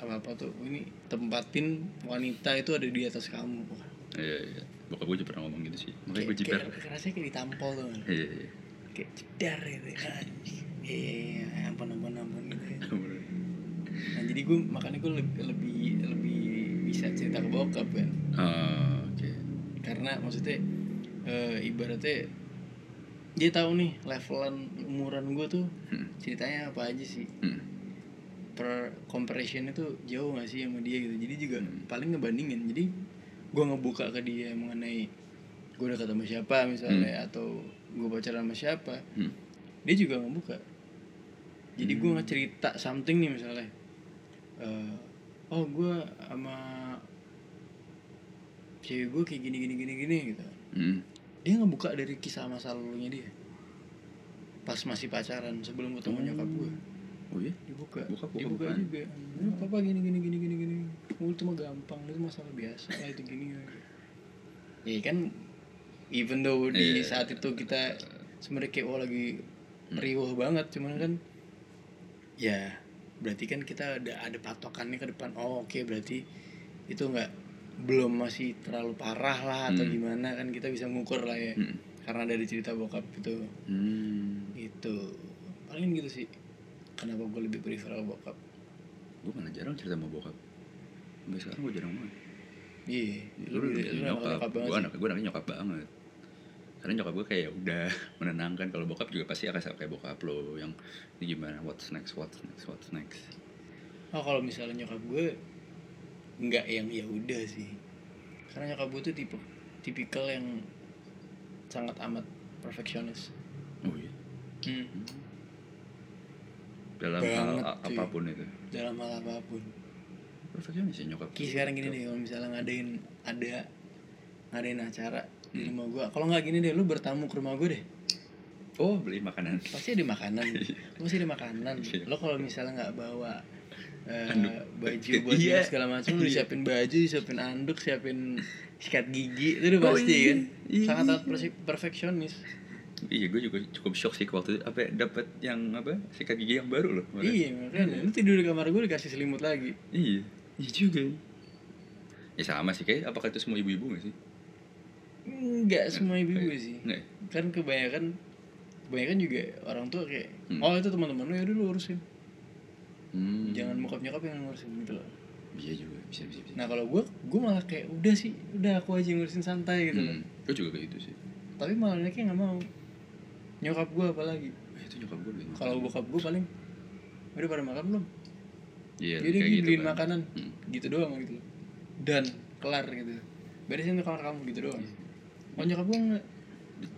apa-apa tuh ini tempatin wanita itu ada di atas kamu. Iya iya. Bokap gue juga pernah ngomong gitu sih. Makanya gue jiper. Rasanya kayak ditampol tuh. Iya iya. Kayak jedar gitu. Iya iya. Ampun ampun ampun gitu. Nah jadi gue makanya gue lebih lebih, lebih bisa cerita ke bokap kan. Uh, oke. Okay. Karena maksudnya e, ibaratnya dia tahu nih levelan umuran gue tuh hmm. ceritanya apa aja sih. Hmm. Per comparison itu jauh nggak sih sama dia gitu. Jadi juga hmm. paling ngebandingin. Jadi gue ngebuka ke dia mengenai gue udah ketemu siapa misalnya hmm. atau gue pacaran sama siapa. Hmm. Dia juga ngebuka. Jadi hmm. gue ngecerita something nih misalnya. Uh, oh gue sama cewek gue kayak gini gini gini gini gitu. Hmm. Dia ngebuka dari kisah masa lalunya dia pas masih pacaran sebelum ketemu hmm. nyokap gue. Oh iya? Dibuka. Buka, buka, dibuka bukaan juga. Lu papa gini gini gini gini gini. Lu tuh mah gampang, lu masalah biasa lah itu gini. Ya kan even though di yeah. saat itu kita sebenarnya kayak oh lagi hmm. riuh banget, cuman kan ya berarti kan kita ada ada patokannya ke depan. Oh oke, okay, berarti itu nggak belum masih terlalu parah lah atau hmm. gimana kan kita bisa ngukur lah ya. hmm. Karena dari cerita bokap itu hmm. itu paling gitu sih kenapa gue lebih prefer bokap. Gue malah jarang cerita sama bokap sampai sekarang. Gue jarang banget. Iya, lu nyokap gue anak gue anaknya nyokap banget karena nyokap gue kayak udah menenangkan. Kalau bokap juga pasti akan kayak bokap lo yang ini gimana, what's next, what's next, what's next. Oh kalau misalnya nyokap gue nggak yang ya udah sih, karena nyokap gue tuh tipe tipikal yang sangat amat perfeksionis. Oh iya. hmm. Hmm. Dalam banget hal tuh, apapun itu. Dalam hal apapun. Perfeksionis ya nyokap. Ki sekarang gini deh, kalau misalnya ngadain ada ngadain acara di rumah gue, kalau nggak gini deh, lu bertamu ke rumah gue deh. Oh beli makanan. Pasti ada makanan. Pasti ada makanan. Lo kalau misalnya nggak bawa uh, baju buat yeah. segala macam, lu siapin baju, siapin anduk, siapin sikat gigi, itu udah pasti kan. Sangat amat perfeksionis. Iya, gue juga cukup shock sih waktu itu apa dapat yang apa sikat gigi yang baru loh. Iya makanya. Lu tidur di kamar gue dikasih selimut lagi. Iya. Iya juga. Ya sama sih kayak. Apakah itu semua ibu-ibu nggak sih? Enggak semua ibu-ibu sih. Nggak. Kan kebanyakan kebanyakan juga orang tua kayak hmm. oh itu teman-teman lu ya udah lu urusin. Hmm. Jangan bokap nyokap yang ngurusin gitu loh. Iya juga, bisa bisa. bisa. Nah, kalau gua gua malah kayak udah sih, udah aku aja ngurusin santai gitu hmm. loh. Gua juga kayak gitu sih. Tapi malah anaknya enggak mau. Nyokap gua apalagi. Eh, itu nyokap gua. Kalau bokap gua paling udah pada makan belum? Iya, yeah, kayak gitu. Beliin kan makanan hmm. gitu doang gitu loh. Dan kelar gitu. Beresin ke kamar kamu gitu doang. Oh nyokap gue nggak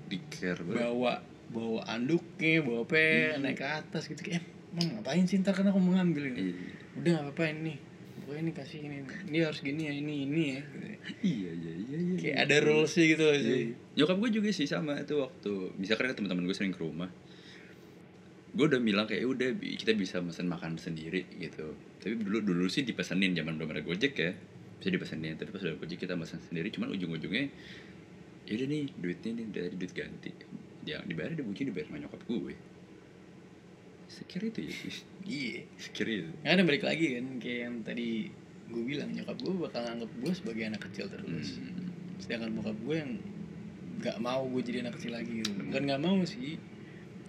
dikir bawa bawa anduknya, bawa pe hmm. naik ke atas gitu kayak emang ngapain sih ntar karena aku mau ngambil gitu. Iyi. Udah nggak apa-apa ini, pokoknya ini kasih ini, ini harus gini ya ini ini ya. Gitu. Iya iya iya. iya kayak iya. Ada rulesnya gitu loh sih. Nyokap gue juga sih sama itu waktu bisa karena teman-teman gue sering ke rumah. gue udah bilang kayak udah kita bisa mesen makan sendiri gitu. Tapi dulu dulu sih dipesenin, zaman belum ada Gojek ya, bisa dipesenin. Tapi pas udah Gojek kita mesen sendiri, cuman ujung-ujungnya ya udah nih duitnya nih dari duit ganti yang dibayar dia mungkin dibayar sama nyokap gue. Sekira itu ya sih. Iya, sekira itu. Karena balik lagi kan kayak yang tadi gue bilang, nyokap gue bakal anggap gue sebagai anak kecil terus. Hmm. Sedangkan bokap gue yang nggak mau gue jadi anak kecil lagi gitu. Bukan nggak mau sih,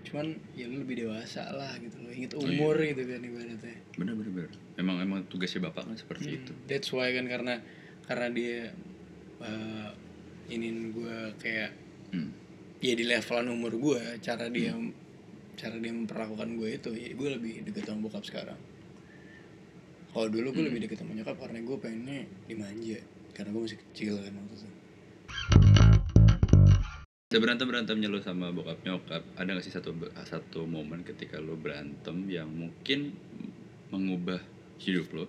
cuman ya lu lebih dewasa lah gitu loh, inget umur. Oh, iya. Gitu kan ibaratnya. Bener-bener. Emang emang tugasnya bapak kan seperti hmm, itu. That's why kan karena karena dia uh, ingin gue kayak hmm. ya di levelan umur gue, cara dia hmm. cara dia memperlakukan gue itu, ya gue lebih deket sama bokap sekarang. Kalau dulu gue hmm. lebih deket sama nyokap karena gue pengennya dimanja, karena gue masih kecil kan waktu itu. Berantem-berantemnya lo sama bokap nyokap, ada gak sih satu satu momen ketika lo berantem yang mungkin mengubah hidup lo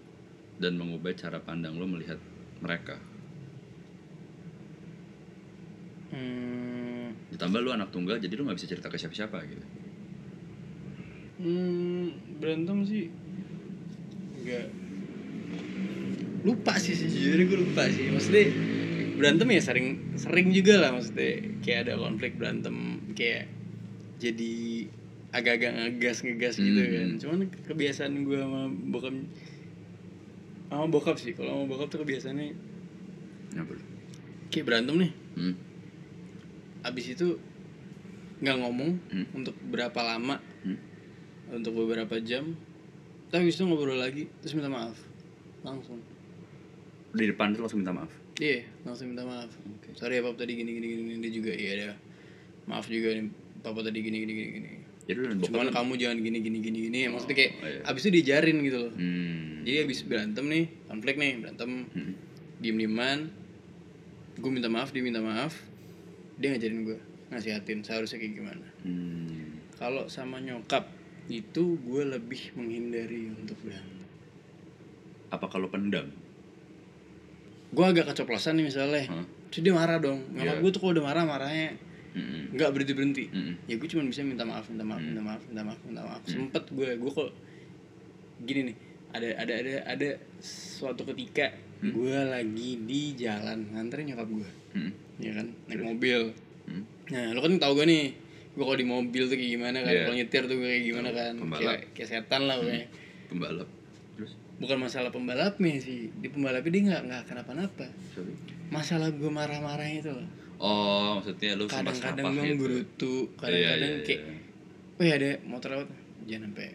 dan mengubah cara pandang lo melihat mereka? Hmm. Ditambah lo anak tunggal, jadi lo gak bisa cerita ke siapa-siapa gitu. Hmm, berantem sih gak lupa sih sih, jadi gue lupa sih. Maksudnya berantem ya sering sering juga lah, maksudnya kayak ada konflik berantem kayak jadi agak-agak ngegas-ngegas hmm. gitu kan. Cuman kebiasaan gue sama bokap sama bokap sih, kalau sama bokap tuh kebiasaannya apa? Kayak berantem nih. Hmm. Abis itu nggak ngomong hmm. untuk berapa lama, hmm. untuk beberapa jam. Tapi abis itu ngobrol lagi terus minta maaf langsung. Di depan tuh langsung minta maaf. Iya, yeah, langsung minta maaf. Okay. Sorry ya Papa tadi gini gini gini, dia juga iya ada. Maaf juga nih Papa tadi gini gini gini gini. Jadi cuman kamu jangan gini gini gini gini. Oh, maksudnya kayak iya. Abis itu diajarin gitu loh. Hmm. Jadi abis berantem nih, konflik nih, berantem. Hmm. Diem-dieman. Gue minta maaf, dia minta maaf. Dia ngajarin gue, nasihatin seharusnya kayak gimana. Hmm. Kalau sama nyokap itu gue lebih menghindari untuk berantem. Apa kalau pendam? Gue agak kecoplosan nih misalnya, huh? Terus dia marah dong. Nyokap yeah. gue tuh kalau udah marah, marahnya mm-hmm. gak berhenti-berhenti. Mm-hmm. Ya gue cuma bisa minta maaf, minta maaf, mm-hmm. minta maaf, minta maaf, minta maaf. Mm-hmm. Sempet gue, gue kok gini nih, ada ada ada ada suatu ketika mm-hmm. gue lagi di jalan nganterin nyokap gue, mm-hmm. ya kan, naik mobil. Mm-hmm. Nah, lo kan tau gue nih, gue kalau di mobil tuh kayak gimana kan, yeah. kalau nyetir tuh kayak gimana kan, kayak, kayak setan lah pokoknya. Mm-hmm. Pembalap. Bukan masalah pembalapnya sih, di pembalapnya dia nggak nggak kenapa-napa. Sorry. Masalah gue marah-marahnya itu loh. Oh, maksudnya lu sempat sampah gitu. Kadang-kadang gue gerutu, kadang-kadang yeah, yeah, kayak, yeah. wih ada motor lewat, jangan sampai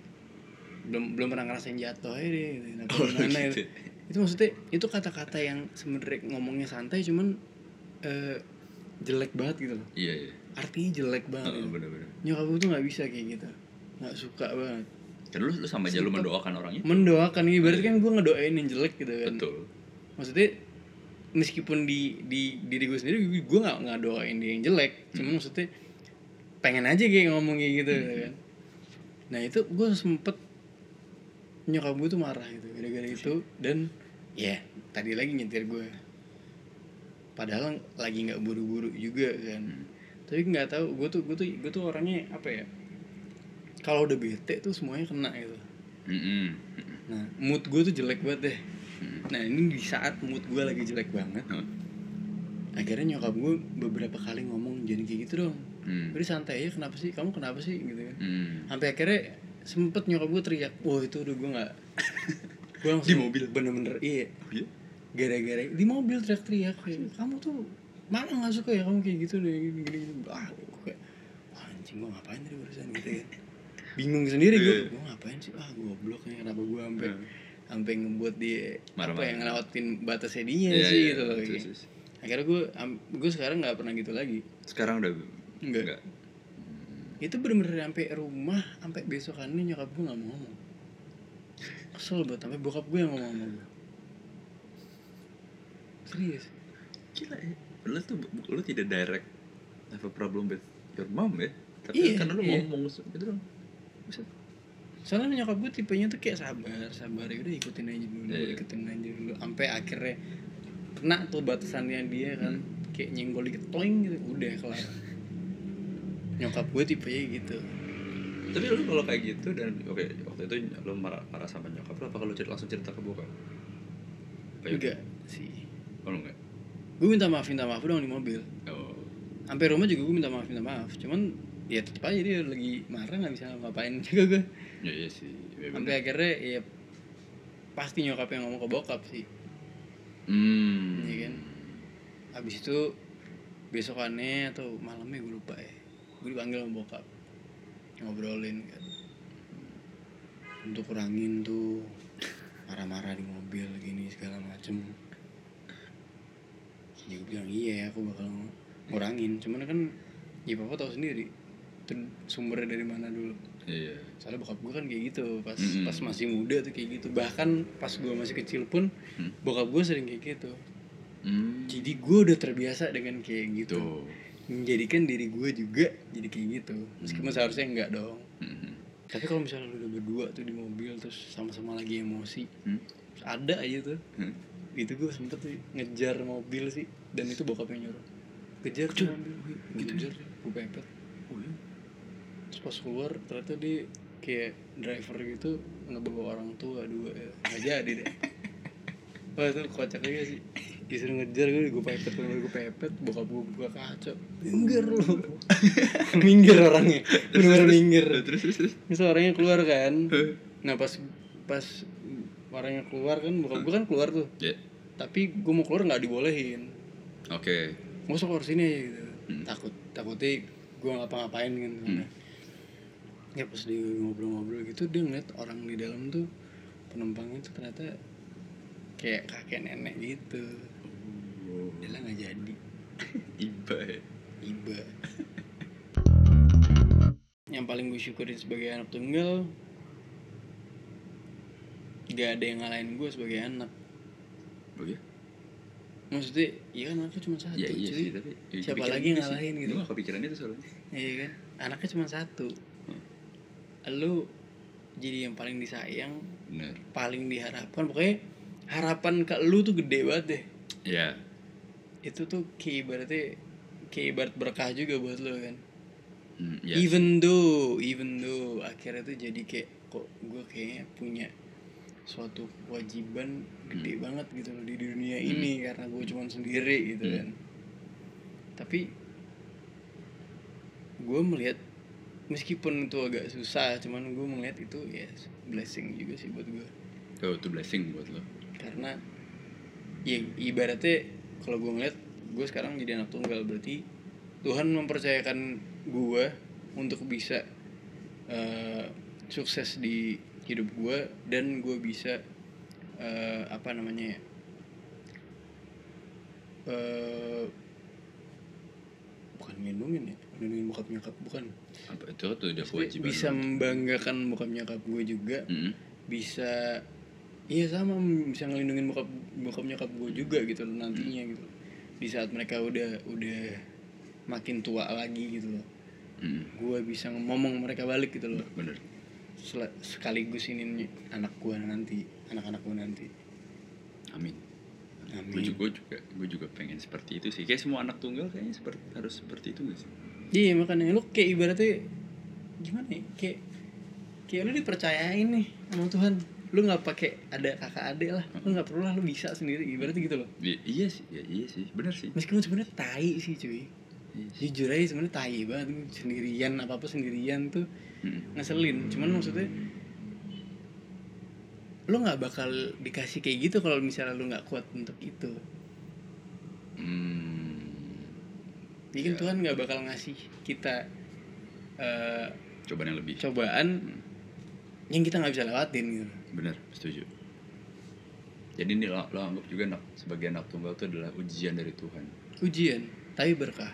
belum belum pernah ngerasain jatuh ya deh, kenapa oh, gimana gitu. Itu. Itu maksudnya itu kata-kata yang sebenarnya ngomongnya santai, cuman uh, jelek banget gitu loh. Iya yeah, iya. Yeah. Artinya jelek banget. Oh, bener-bener. Nyokap gue tuh nggak bisa kayak gitu, nggak suka banget. Karena lu, lu sama aja lu mendoakan orang itu. Mendoakan, ini berarti kan gue ngedoain yang jelek gitu kan. Betul. Maksudnya meskipun di di diri gue sendiri gue nggak nggak doain dia yang jelek, hmm. cuma maksudnya pengen aja kayak ngomong kayak gitu hmm. kan. Nah itu gue sempet nyokap gue tuh marah gitu gara-gara itu, dan ya yeah, tadi lagi nyetir gue. Padahal lagi nggak buru-buru juga kan. Hmm. Tapi nggak tahu gue tuh gue tuh gue tuh orangnya apa ya? Kalau udah bete tuh semuanya kena gitu. Mm-hmm. Nah, mood gue tuh jelek banget deh. Mm. Nah, ini di saat mood gue lagi jelek banget. Huh? Akhirnya nyokap gue beberapa kali ngomong jangan kayak gitu dong. Mm. Udah santai aja, kenapa sih? Kamu kenapa sih? Gitu kan. Mm. Sampai akhirnya sempet nyokap gue teriak. Wah, itu udah gue gak... gue langsung di mobil bener-bener. Iya. Oh, iya? Gara-gara di mobil teriak-teriak. Kamu tuh mana gak suka ya kamu kayak gitu deh. Gini-gini. Ah, gue kayak... Wah, anjing gue ngapain tadi barusan gitu ya. Bingung sendiri gue, gue ngapain sih, ah gue goblok nih, kenapa gue sampai sampai ngebuat dia marah-marah, apa yang ngelewatin batasnya dia yeah, sih yeah, gitu loh. Akhirnya gue gue sekarang nggak pernah gitu lagi. Sekarang udah enggak, enggak. Hmm. Itu bener-bener sampai rumah sampai besokannya nyokap gue nggak mau ngomong, kesel banget, sampai bokap gue yang ngomong sama gue. Serius gila ya, lo tuh lo tidak direct have a problem with your mom ya, tapi yeah, karena lo yeah. ngomong gitu dong. Soalnya nyokap gue tipenya tuh kayak sabar, sabar ya udah ikutin aja dulu, yeah. ikutin aja dulu, sampai akhirnya kena tuh batasannya dia kan, hmm. kayak nyenggol dikit toing gitu, udah kelar. Nyokap gue tipenya gitu. Tapi lu kalau kayak gitu dan oke okay, waktu itu lu marah, marah sama nyokap lu, apa kalau cerita langsung cerita ke bokap? Enggak sih. Kalau enggak, gue minta maaf minta maaf dong di mobil. Oh. Sampai rumah juga gue minta maaf minta maaf. Cuman ya tetep aja dia lagi marah, nggak bisa ngapain juga gue. Ya iya sih. Ya, sampai akhirnya ya pasti nyokap yang ngomong ke bokap sih. Hmm. Iya kan. Abis itu besokannya atau malamnya gue lupa ya. Gue dipanggil sama bokap, ngobrolin kan, untuk kurangin tuh marah-marah di mobil gini segala macem. Jadi gue bilang iya aku bakal ngurangin, cuman kan ya papa tahu sendiri itu sumbernya dari mana dulu. Iya. Soalnya bokap gue kan kayak gitu pas mm-hmm. pas masih muda tuh kayak gitu, bahkan pas gue masih kecil pun mm. bokap gue sering kayak gitu. Mm. Jadi gue udah terbiasa dengan kayak gitu. Tuh. Menjadikan diri gue juga jadi kayak gitu, meskipun mm-hmm. seharusnya enggak dong. Mm-hmm. Tapi kalau misalnya udah berdua tuh di mobil terus sama-sama lagi emosi, mm. terus ada aja tuh. Mm. Itu gue sempet tuh ngejar mobil sih, dan itu bokapnya nyuruh. Kejar tuh mobil, gue gitu kejar, gue pepet. Terus pas keluar ternyata dia kayak driver gitu ngebawa orang tua dua, ya. Nggak jadi deh. Wah itu kocaknya sih. Disuruh ngejar gue, gue pepet, gue pepet, bokap gue buka kaca. Minggir loh. Minggir orangnya. Bener-bener minggir. Terus terus terus. Terus orangnya keluar kan. Nah pas pas orangnya keluar kan, bokap gue kan keluar tuh. Yeah. Tapi gue mau keluar nggak dibolehin. Oke. Okay. Masuk keluar sini aja gitu. Hmm. Takut takutnya gue ngapa-ngapain gitu. Hmm. Ya pas dia ngobrol-ngobrol gitu, dia ngeliat orang di dalam tuh penumpangnya tuh ternyata kayak kakek nenek gitu. Udah nggak jadi. Iba ya. Iba. Yang paling gue syukurin sebagai anak tunggal, nggak ada yang ngalahin gue sebagai anak. Oke. Maksudnya, iya kan anaknya cuma satu. Ya, iya sih, tapi, ya, siapa lagi ngalahin sih gitu? Gue kepikirannya itu soalnya. Iya kan, anaknya cuma satu. Hmm. Lu jadi yang paling disayang, bener, paling diharapkan. Pokoknya harapan ke lu tuh gede banget deh. Iya. Itu tuh kayak ibaratnya, kayak ibarat berkah juga buat lu kan. Hmm, ya. Even though, even though akhirnya tuh jadi kayak kok gue kayaknya punya suatu kewajiban gede hmm. banget gitu loh di dunia ini hmm. karena gue cuma sendiri gitu hmm. kan. Tapi gue melihat meskipun itu agak susah, cuman gue melihat itu ya yes, blessing juga sih buat gue. Oh, itu blessing buat lo. Karena ya ibaratnya kalau gue ngeliat gue sekarang jadi anak tunggal, berarti Tuhan mempercayakan gue untuk bisa uh, sukses di hidup gue, dan gue bisa uh, apa namanya uh, bukan ngelindungin ya, ngelindungin bokap nyokap, bukan apa itu tuh udah kewajiban, bisa membanggakan bokap nyokap gue juga, mm-hmm. bisa iya sama bisa ngelindungin bokap bokap nyokap gue juga gitu loh, nantinya mm. gitu di saat mereka udah udah makin tua lagi gitu loh, mm. gue bisa ngomong mereka balik gitu loh. Bener. Sekaligus ini anak gue nanti, anak-anak gue nanti. Amin. Amin. Gue juga, juga, gue juga pengen seperti itu sih. Kayak semua anak tunggal kayaknya seperti, harus seperti itu nggak sih? Iya makanya lu kayak ibaratnya gimana ya? Kayak kayak lu dipercayain nih sama Tuhan. Lu nggak pakai ada kakak adik lah. Lu nggak perlu lah, lu bisa sendiri. Ibaratnya gitu loh. Ya, iya sih, ya, iya sih, benar sih. Meskipun sebenarnya tai sih cuy. Jujur aja sebenarnya tai banget sendirian, apa-apa sendirian tuh hmm. ngeselin. Cuman maksudnya lo nggak bakal dikasih kayak gitu kalau misalnya lo nggak kuat untuk itu. Jadi hmm. ya. Tuhan nggak bakal ngasih kita uh, cobaan yang lebih. Cobaan hmm. yang kita nggak bisa lewatin gitu. Bener, setuju. Jadi ini lo, lo anggap juga anak, sebagai anak tunggal itu adalah ujian dari Tuhan. Ujian, tapi berkah.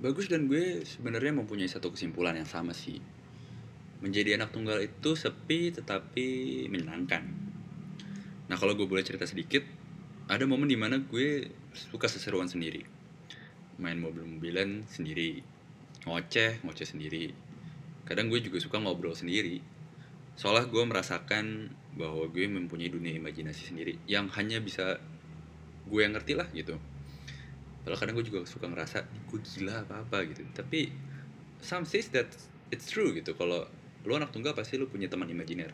Bagus, dan gue sebenarnya mempunyai satu kesimpulan yang sama sih. Menjadi anak tunggal itu sepi tetapi menyenangkan. Nah kalau gue boleh cerita sedikit, ada momen dimana gue suka seseruan sendiri. Main mobil-mobilan sendiri, ngoceh, ngoceh sendiri. Kadang gue juga suka ngobrol sendiri. Seolah gue merasakan bahwa gue mempunyai dunia imajinasi sendiri yang hanya bisa gue yang ngerti lah gitu. Padahal kadang gue juga suka ngerasa gue gila apa-apa gitu. Tapi some says that it's true gitu. Kalau lu anak tunggal pasti lu punya teman imajiner.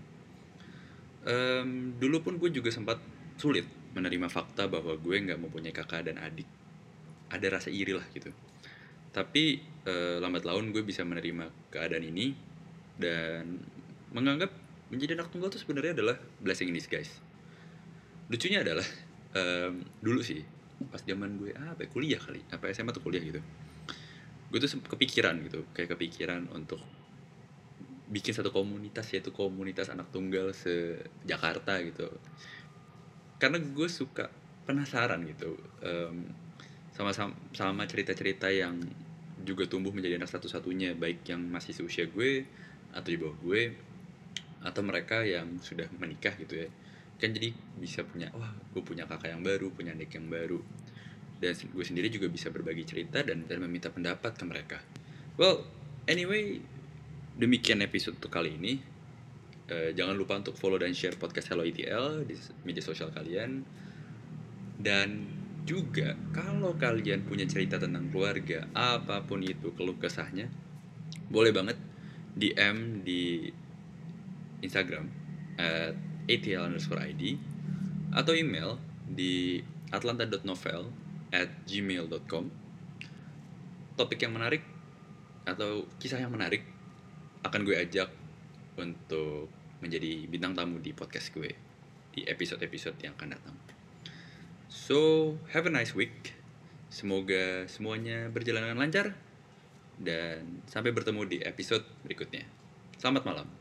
Um, dulu pun gue juga sempat sulit menerima fakta bahwa gue gak mempunyai kakak dan adik. Ada rasa iri lah gitu. Tapi uh, lambat laun gue bisa menerima keadaan ini dan menganggap menjadi anak tunggal itu sebenarnya adalah blessing in disguise. Lucunya adalah um, dulu sih pas zaman gue ah, apa kuliah kali apa S M A tuh kuliah gitu, gue tuh kepikiran gitu kayak kepikiran untuk bikin satu komunitas, yaitu komunitas anak tunggal se Jakarta gitu, karena gue suka penasaran gitu um, sama sama cerita-cerita yang juga tumbuh menjadi anak satu-satunya, baik yang masih seusia gue atau di bawah gue atau mereka yang sudah menikah gitu ya. Kan jadi bisa punya, wah gue punya kakak yang baru, punya adik yang baru, dan gue sendiri juga bisa berbagi cerita dan, dan meminta pendapat ke mereka. Well, anyway, demikian episode untuk kali ini. uh, Jangan lupa untuk follow dan share podcast Hello I T L di media sosial kalian. Dan juga kalau kalian punya cerita tentang keluarga, apapun itu keluh kesahnya, boleh banget D M di Instagram at A T L underscore I D atau email di atlanta dot novel at gmail dot com. Topik yang menarik atau kisah yang menarik akan gue ajak untuk menjadi bintang tamu di podcast gue di episode-episode yang akan datang. So, have a nice week. Semoga semuanya berjalan dengan lancar dan sampai bertemu di episode berikutnya. Selamat malam.